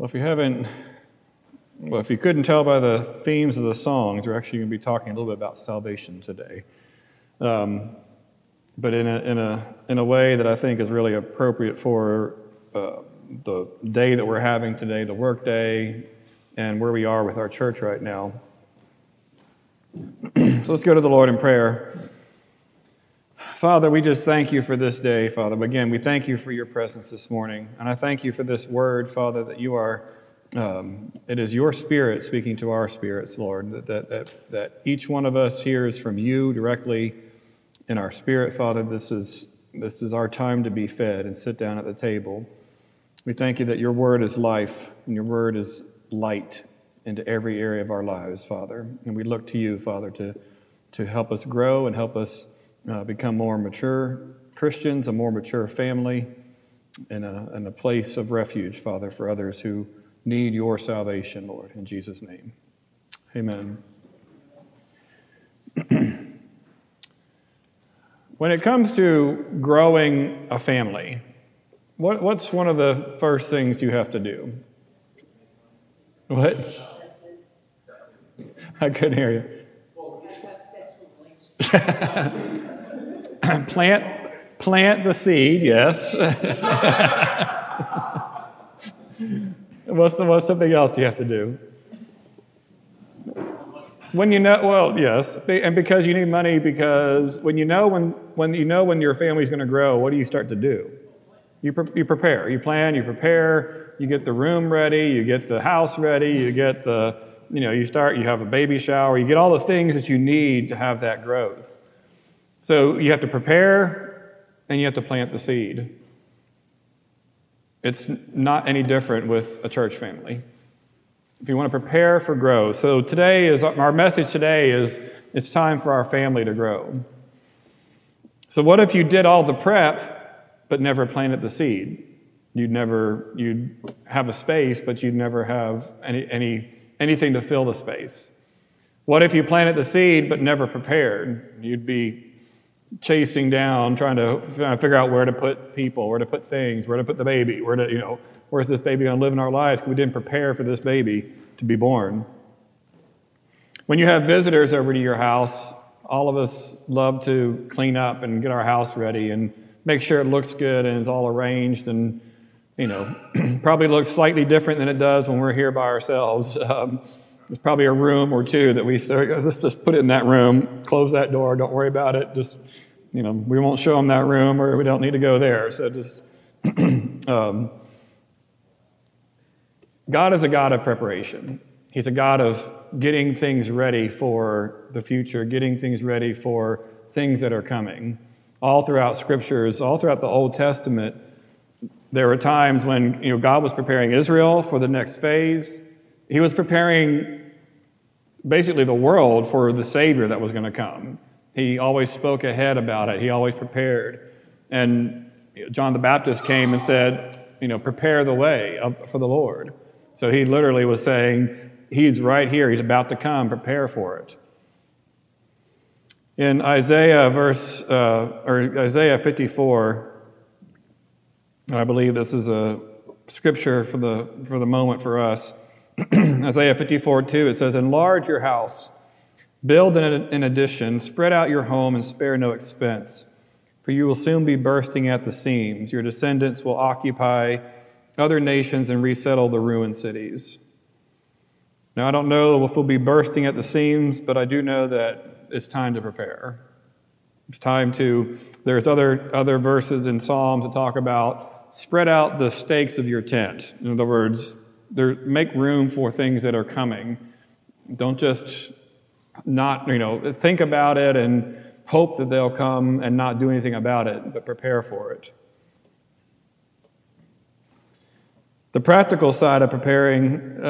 Well, if you couldn't tell by the themes of the songs, we're actually going to be talking a little bit about salvation today, but in a way that I think is really appropriate for the day that we're having today, the work day, and where we are with our church right now. So let's go to the Lord in prayer. Father, we just thank you for this day, Father. Again, we thank you for your presence this morning. And I thank you for this word, Father, that you are, it is your spirit speaking to our spirits, Lord, that each one of us hears from you directly in our spirit, Father. This is our time to be fed and sit down at the table. We thank you that your word is life and your word is light into every area of our lives, Father. And we look to you, Father, to help us grow and help us become more mature Christians, a more mature family, and a place of refuge, Father, for others who need your salvation, Lord, in Jesus' name. Amen. When it comes to growing a family, what's one of the first things you have to do? What? I couldn't hear you. Plant the seed, yes. What's something else you have to do? When you know, well, yes, and because you need money, because when your family's going to grow, what do you start to do? You prepare, you plan, you prepare, you get the room ready, you get the house ready, you get the. You start, you have a baby shower, you get all the things that you need to have that growth. So you have to prepare and you have to plant the seed. It's not any different with a church family. If you want to prepare for growth. So today is our message today is it's time for our family to grow. So what if you did all the prep but never planted the seed? You'd have a space, but you'd never have anything to fill the space. What if you planted the seed but never prepared? You'd be chasing down, trying to figure out where to put people, where to put things, where to put the baby, where's this baby going to live in our lives? We didn't prepare for this baby to be born. When you have visitors over to your house, all of us love to clean up and get our house ready and make sure it looks good and it's all arranged and probably looks slightly different than it does when we're here by ourselves. There's probably a room or two that we say, let's just put it in that room, close that door, don't worry about it. Just, we won't show them that room or we don't need to go there. So just, God is a God of preparation. He's a God of getting things ready for the future, getting things ready for things that are coming. All throughout scriptures, all throughout the Old Testament, there were times when God was preparing Israel for the next phase. He was preparing basically the world for the Savior that was going to come. He always spoke ahead about it. He always prepared. And John the Baptist came and said, prepare the way for the Lord. So he literally was saying, he's right here. He's about to come. Prepare for it. In Isaiah 54, I believe this is a scripture for the moment for us. Isaiah 54:2, it says, enlarge your house, build an addition, spread out your home, and spare no expense. For you will soon be bursting at the seams. Your descendants will occupy other nations and resettle the ruined cities. Now, I don't know if we'll be bursting at the seams, but I do know that it's time to prepare. It's time to, there's other verses in Psalms that talk about spread out the stakes of your tent. In other words, make room for things that are coming. Don't just not, think about it and hope that they'll come and not do anything about it, but prepare for it. The practical side of preparing,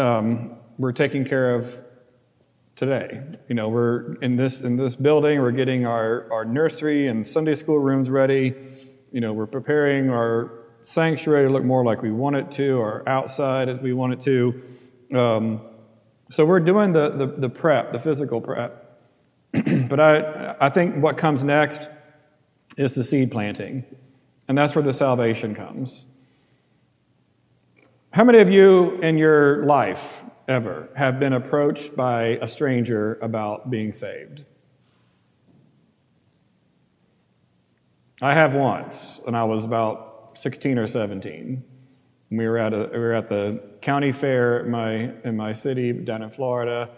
we're taking care of today. We're in this building, we're getting our nursery and Sunday school rooms ready. We're preparing our sanctuary to look more like we want it to, or outside as we want it to. So we're doing the prep, the physical prep. But I think what comes next is the seed planting. And that's where the salvation comes. How many of you in your life ever have been approached by a stranger about being saved? I have once, and I was about 16 or 17. We were at the county fair in my city down in Florida,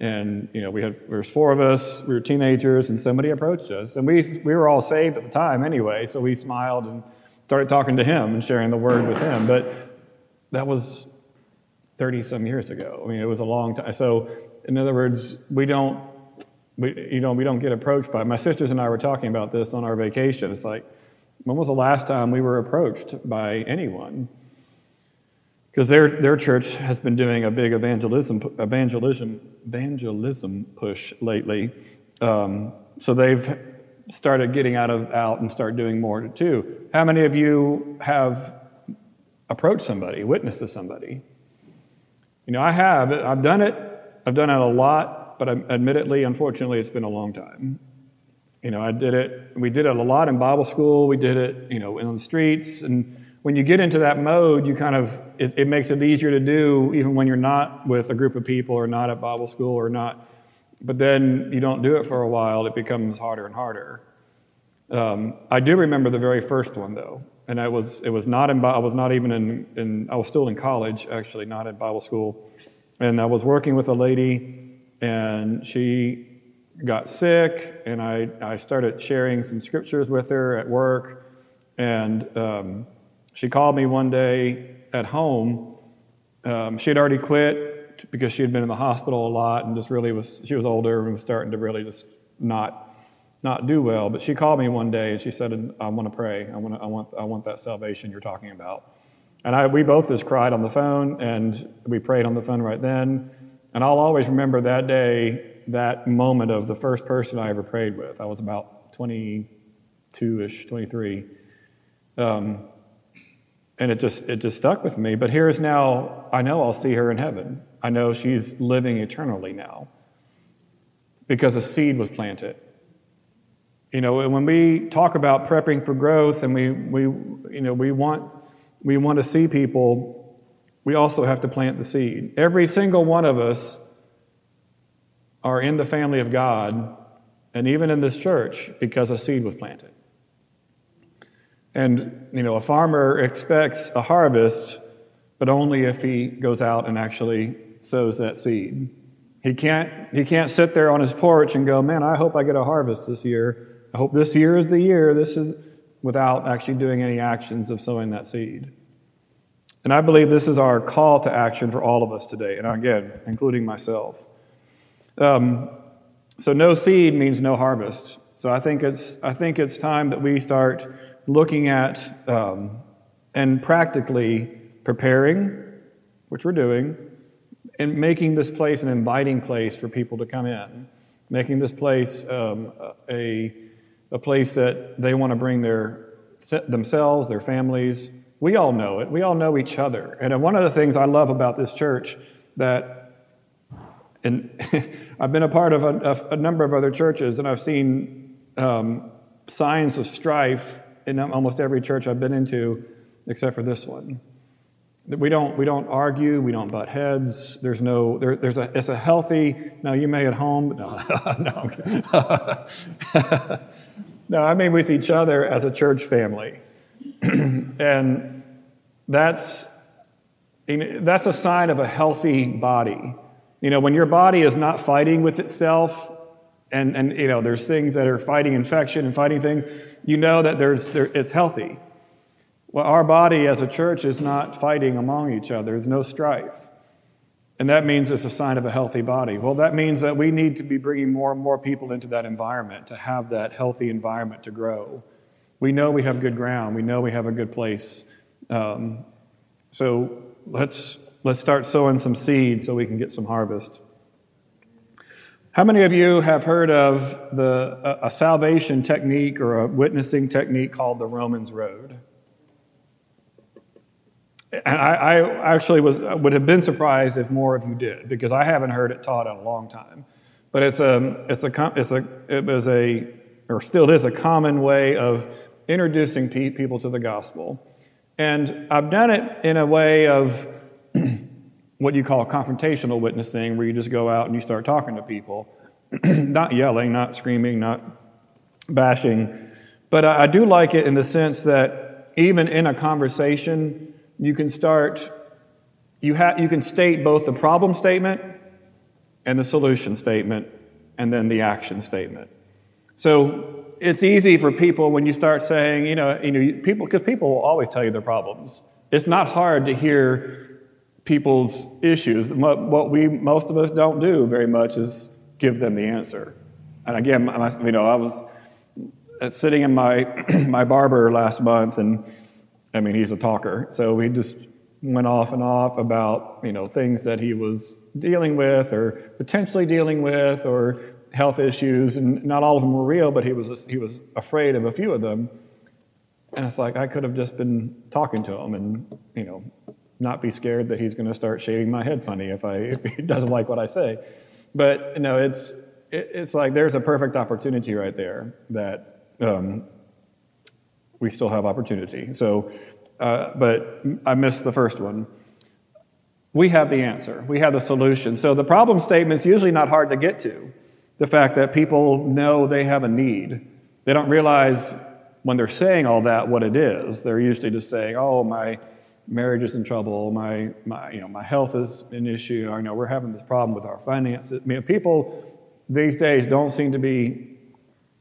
and there was four of us. We were teenagers, and somebody approached us, and we were all saved at the time anyway. So we smiled and started talking to him and sharing the word with him. But that was 30-some years ago. I mean, it was a long time. So, in other words, we don't get approached by it. My sisters and I were talking about this on our vacation. It's like, when was the last time we were approached by anyone? Because their church has been doing a big evangelism push lately. So they've started getting out and start doing more too. How many of you have approached somebody, witnessed to somebody? I have. I've done it. I've done it a lot, but admittedly, unfortunately, it's been a long time. I did it. We did it a lot in Bible school. We did it, on the streets. And when you get into that mode, you kind of, it makes it easier to do even when you're not with a group of people or not at Bible school or not. But then you don't do it for a while. It becomes harder and harder. I do remember the very first one, though. And I was still in college, actually, not in Bible school. And I was working with a lady, and she got sick, and I started sharing some scriptures with her at work. And she called me one day at home. She had already quit because she had been in the hospital a lot, and just really she was older and was starting to really just not do well. But she called me one day and she said, "I want to pray. I want that salvation you're talking about." And we both just cried on the phone, and we prayed on the phone right then. And I'll always remember that day, that moment of the first person I ever prayed with. I was about 22-ish, 23. And it just stuck with me. But here's now, I know I'll see her in heaven. I know she's living eternally now because a seed was planted. When we talk about prepping for growth, and we want to see people, we also have to plant the seed. Every single one of us are in the family of God, and even in this church, because a seed was planted. And a farmer expects a harvest, but only if he goes out and actually sows that seed. He can't sit there on his porch and go, "Man, I hope I get a harvest this year. I hope this year is the year." This is without actually doing any actions of sowing that seed. And I believe this is our call to action for all of us today, and again, including myself. So no seed means no harvest. So I think it's time that we start looking at and practically preparing, which we're doing, and making this place an inviting place for people to come in, making this place a place that they want to bring themselves, their families. We all know it. We all know each other. And one of the things I love about this church I've been a part of a number of other churches, and I've seen signs of strife in almost every church I've been into, except for this one. We don't argue. We don't butt heads. It's a healthy. Now you may at home. No. No, I mean with each other as a church family, and that's a sign of a healthy body. When your body is not fighting with itself, and there's things that are fighting infection and fighting things, that it's healthy. Well, our body as a church is not fighting among each other. There's no strife. And that means it's a sign of a healthy body. Well, that means that we need to be bringing more and more people into that environment, to have that healthy environment to grow. We know we have good ground. We know we have a good place. So let's start sowing some seed so we can get some harvest. How many of you have heard of a salvation technique or a witnessing technique called the Romans Road? And I actually would have been surprised if more of you did, because I haven't heard it taught in a long time. But it still is a common way of introducing people to the gospel. And I've done it in a way of what you call confrontational witnessing, where you just go out and you start talking to people, not yelling, not screaming, not bashing. But I do like it in the sense that even in a conversation, you can start, you can state both the problem statement and the solution statement and then the action statement. So it's easy for people when you start saying, people, because people will always tell you their problems. It's not hard to hear people's issues. What most of us don't do very much is give them the answer. And again, I was sitting in my barber last month, and he's a talker, so we just went off and off about things that he was dealing with or potentially dealing with or health issues, and not all of them were real, but he was afraid of a few of them. And it's like, I could have just been talking to him and not be scared that he's going to start shaving my head funny if he doesn't like what I say. But it's like there's a perfect opportunity right there that we still have opportunity. So, but I missed the first one. We have the answer. We have the solution. So the problem statement's usually not hard to get to. The fact that people know they have a need. They don't realize when they're saying all that what it is. They're usually just saying, oh, my marriage is in trouble, my health is an issue, I know we're having this problem with our finances. People these days don't seem to be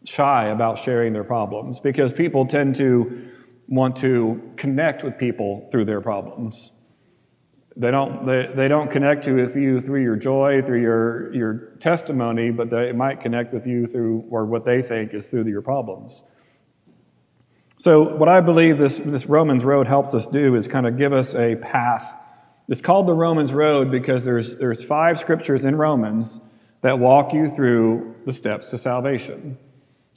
shy about sharing their problems because people tend to want to connect with people through their problems. They don't connect with you through your joy, through your testimony, but they might connect with you through, or what they think is through your problems. So what I believe this Romans Road helps us do is kind of give us a path. It's called the Romans Road because there's 5 scriptures in Romans that walk you through the steps to salvation.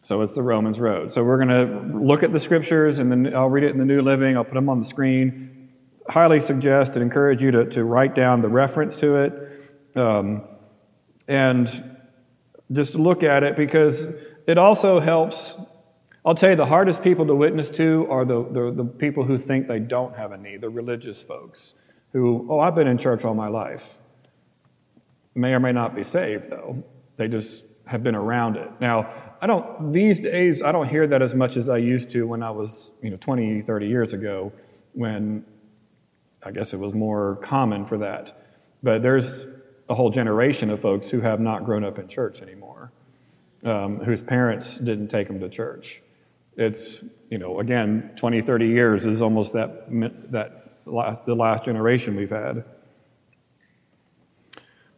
So it's the Romans Road. So we're going to look at the scriptures, and then I'll read it in the New Living. I'll put them on the screen. Highly suggest and encourage you to write down the reference to it and just look at it, because it also helps. I'll tell you, the hardest people to witness to are the people who think they don't have a need, the religious folks who, I've been in church all my life. May or may not be saved, though. They just have been around it. Now, these days, I don't hear that as much as I used to when I was, 20, 30 years ago, when I guess it was more common for that. But there's a whole generation of folks who have not grown up in church anymore, whose parents didn't take them to church. It's, again, 20, 30 years is almost the last generation we've had.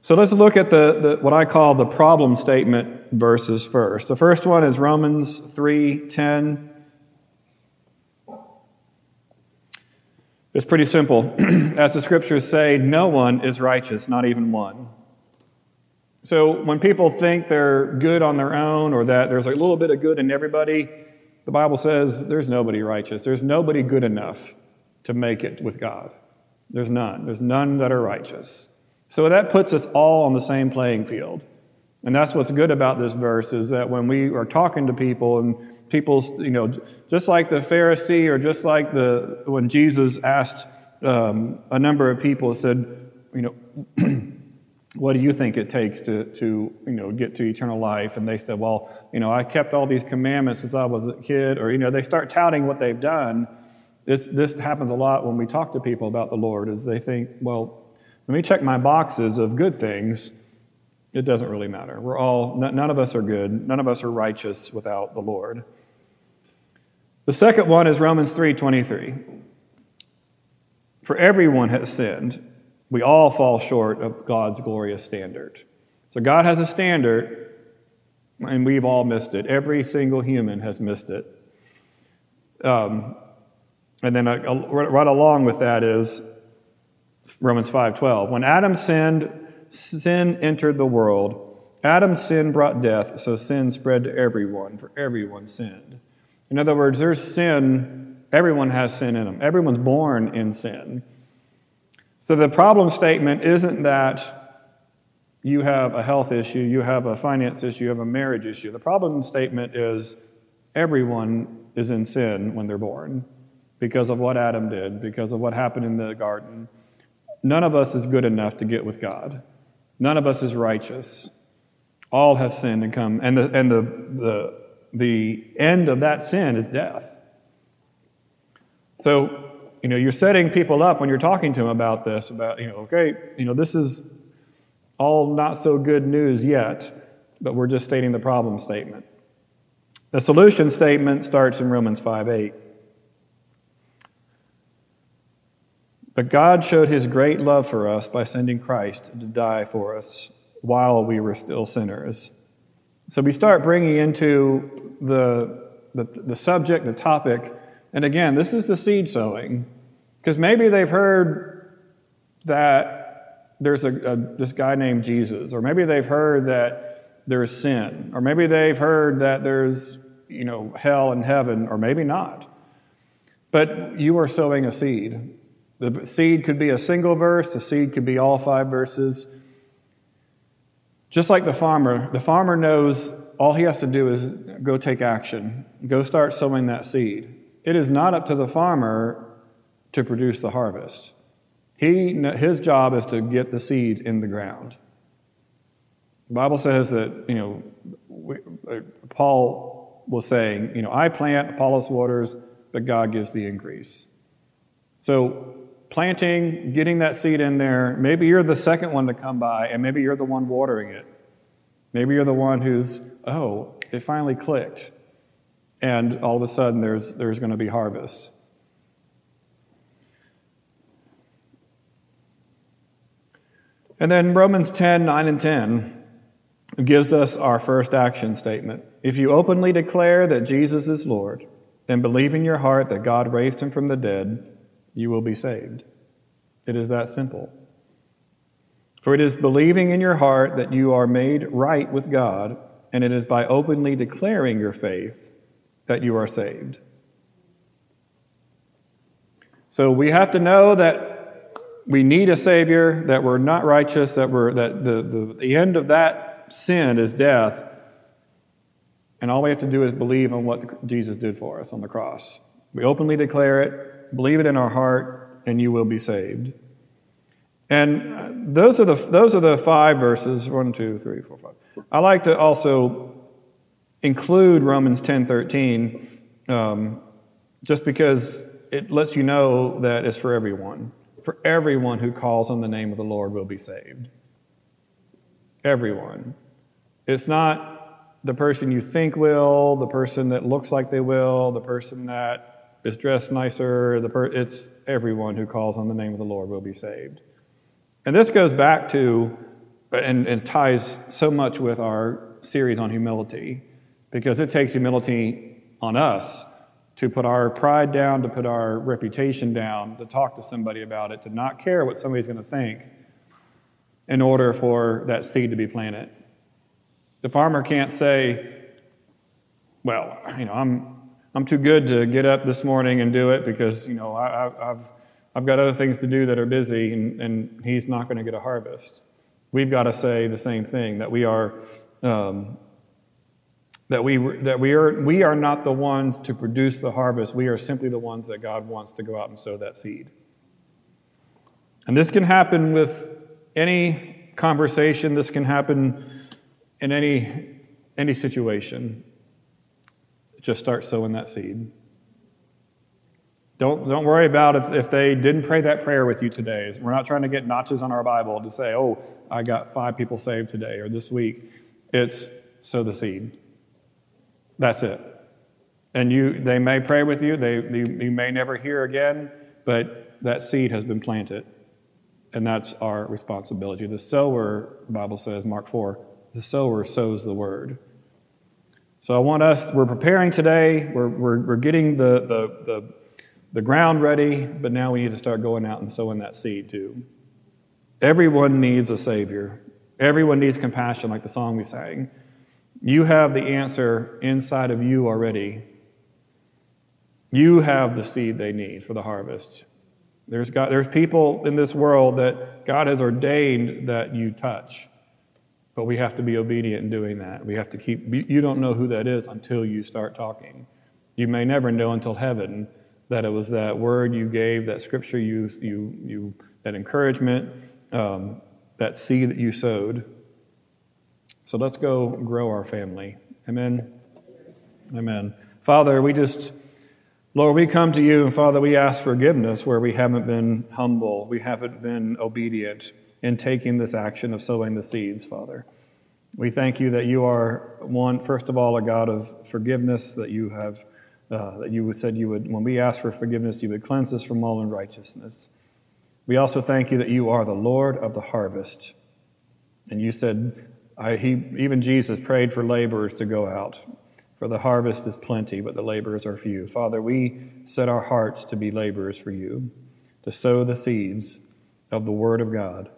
So let's look at the what I call the problem statement verses first. The first one is Romans 3:10. It's pretty simple. As the scriptures say, no one is righteous, not even one. So when people think they're good on their own, or that there's a little bit of good in everybody, the Bible says there's nobody righteous. There's nobody good enough to make it with God. There's none. There's none that are righteous. So that puts us all on the same playing field. And that's what's good about this verse, is that when we are talking to people, and people's, just like the Pharisee, or just like when Jesus asked a number of people, said, what do you think it takes to get to eternal life? And they said, well, I kept all these commandments since I was a kid, or, they start touting what they've done. This happens a lot when we talk to people about the Lord, is they think, well, let me check my boxes of good things. It doesn't really matter. None of us are good. None of us are righteous without the Lord. The second one is Romans 3:23. For everyone has sinned. We all fall short of God's glorious standard. So God has a standard, and we've all missed it. Every single human has missed it. And then right along with that is Romans 5:12. When Adam sinned, sin entered the world. Adam's sin brought death, so sin spread to everyone, for everyone sinned. In other words, there's sin. Everyone has sin in them. Everyone's born in sin. So the problem statement isn't that you have a health issue, you have a finance issue, you have a marriage issue. The problem statement is everyone is in sin when they're born because of what Adam did, because of what happened in the garden. None of us is good enough to get with God. None of us is righteous. All have sinned and come. And the end of that sin is death. So, you know, you're setting people up when you're talking to them about this, about, you know, okay, you know, this is all not so good news yet, but we're just stating the problem statement. The solution statement starts in Romans 5:8. But God showed his great love for us by sending Christ to die for us while we were still sinners. So we start bringing into the subject, the topic, and again, this is the seed sowing, because maybe they've heard that there's this guy named Jesus, or maybe they've heard that there's sin, or maybe they've heard that there's, you know, hell and heaven, or maybe not. But you are sowing a seed. The seed could be a single verse. The seed could be all 5 verses. Just like the farmer knows all he has to do is go take action, go start sowing that seed. It is not up to the farmer to produce the harvest. His job is to get the seed in the ground. The Bible says that, you know, Paul was saying, you know, I plant, Apollos waters, but God gives the increase. So, planting, getting that seed in there, maybe you're the second one to come by, and maybe you're the one watering it. Maybe you're the one who's, oh, it finally clicked. And all of a sudden, there's going to be harvest. And then Romans 10:9-10 gives us our first action statement. If you openly declare that Jesus is Lord, and believe in your heart that God raised him from the dead, you will be saved. It is that simple. For it is believing in your heart that you are made right with God, and it is by openly declaring your faith that you are saved. So we have to know that we need a Savior, that we're not righteous, that the end of that sin is death, and all we have to do is believe on what Jesus did for us on the cross. We openly declare it, believe it in our heart, and you will be saved. And those are the 5 verses, 1, 2, 3, 4, 5. I like to also include Romans 10:13, just because it lets you know that it's for everyone. For everyone who calls on the name of the Lord will be saved. Everyone. It's not the person you think will, the person that looks like they will, the person that is dressed nicer. It's everyone who calls on the name of the Lord will be saved. And this goes back to and ties so much with our series on humility, because it takes humility on us to put our pride down, to put our reputation down, to talk to somebody about it, to not care what somebody's going to think in order for that seed to be planted. The farmer can't say, well, you know, I'm too good to get up this morning and do it because, you know, I've got other things to do that are busy, and he's not going to get a harvest. We've got to say the same thing, that we are we are not the ones to produce the harvest. We are simply the ones that God wants to go out and sow that seed. And this can happen with any conversation. This can happen in any situation. Just start sowing that seed. Don't worry about if they didn't pray that prayer with you today. We're not trying to get notches on our Bible to say, oh, I got 5 people saved today or this week. It's sow the seed. That's it. And they may pray with you. You may never hear again, but that seed has been planted. And that's our responsibility. The sower, the Bible says, Mark 4, the sower sows the word. So I want us, we're preparing today, we're getting the ground ready, but now we need to start going out and sowing that seed too. Everyone needs a Savior. Everyone needs compassion, like the song we sang. You have the answer inside of you already. You have the seed they need for the harvest. There's people in this world that God has ordained that you touch. But we have to be obedient in doing that. We have to you don't know who that is until you start talking. You may never know until heaven that it was that word you gave, that scripture you that encouragement, that seed that you sowed. So let's go grow our family. Amen. Amen. Father, Lord, we come to you, and Father, we ask forgiveness where we haven't been humble, we haven't been obedient in taking this action of sowing the seeds, Father. We thank you that you are one, first of all, a God of forgiveness, that you have that you said you would, when we ask for forgiveness, you would cleanse us from all unrighteousness. We also thank you that you are the Lord of the harvest. And you said, even Jesus prayed for laborers to go out, for the harvest is plenty, but the laborers are few. Father, we set our hearts to be laborers for you, to sow the seeds of the Word of God,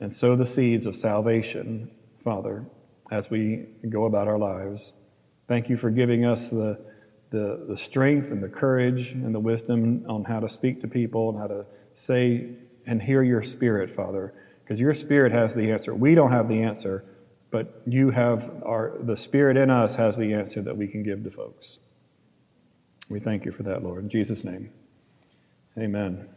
and sow the seeds of salvation, Father, as we go about our lives. Thank you for giving us the strength and the courage and the wisdom on how to speak to people and how to say and hear your Spirit, Father, because your Spirit has the answer. We don't have the answer, but you have the Spirit in us has the answer that we can give to folks. We thank you for that, Lord. In Jesus' name, amen.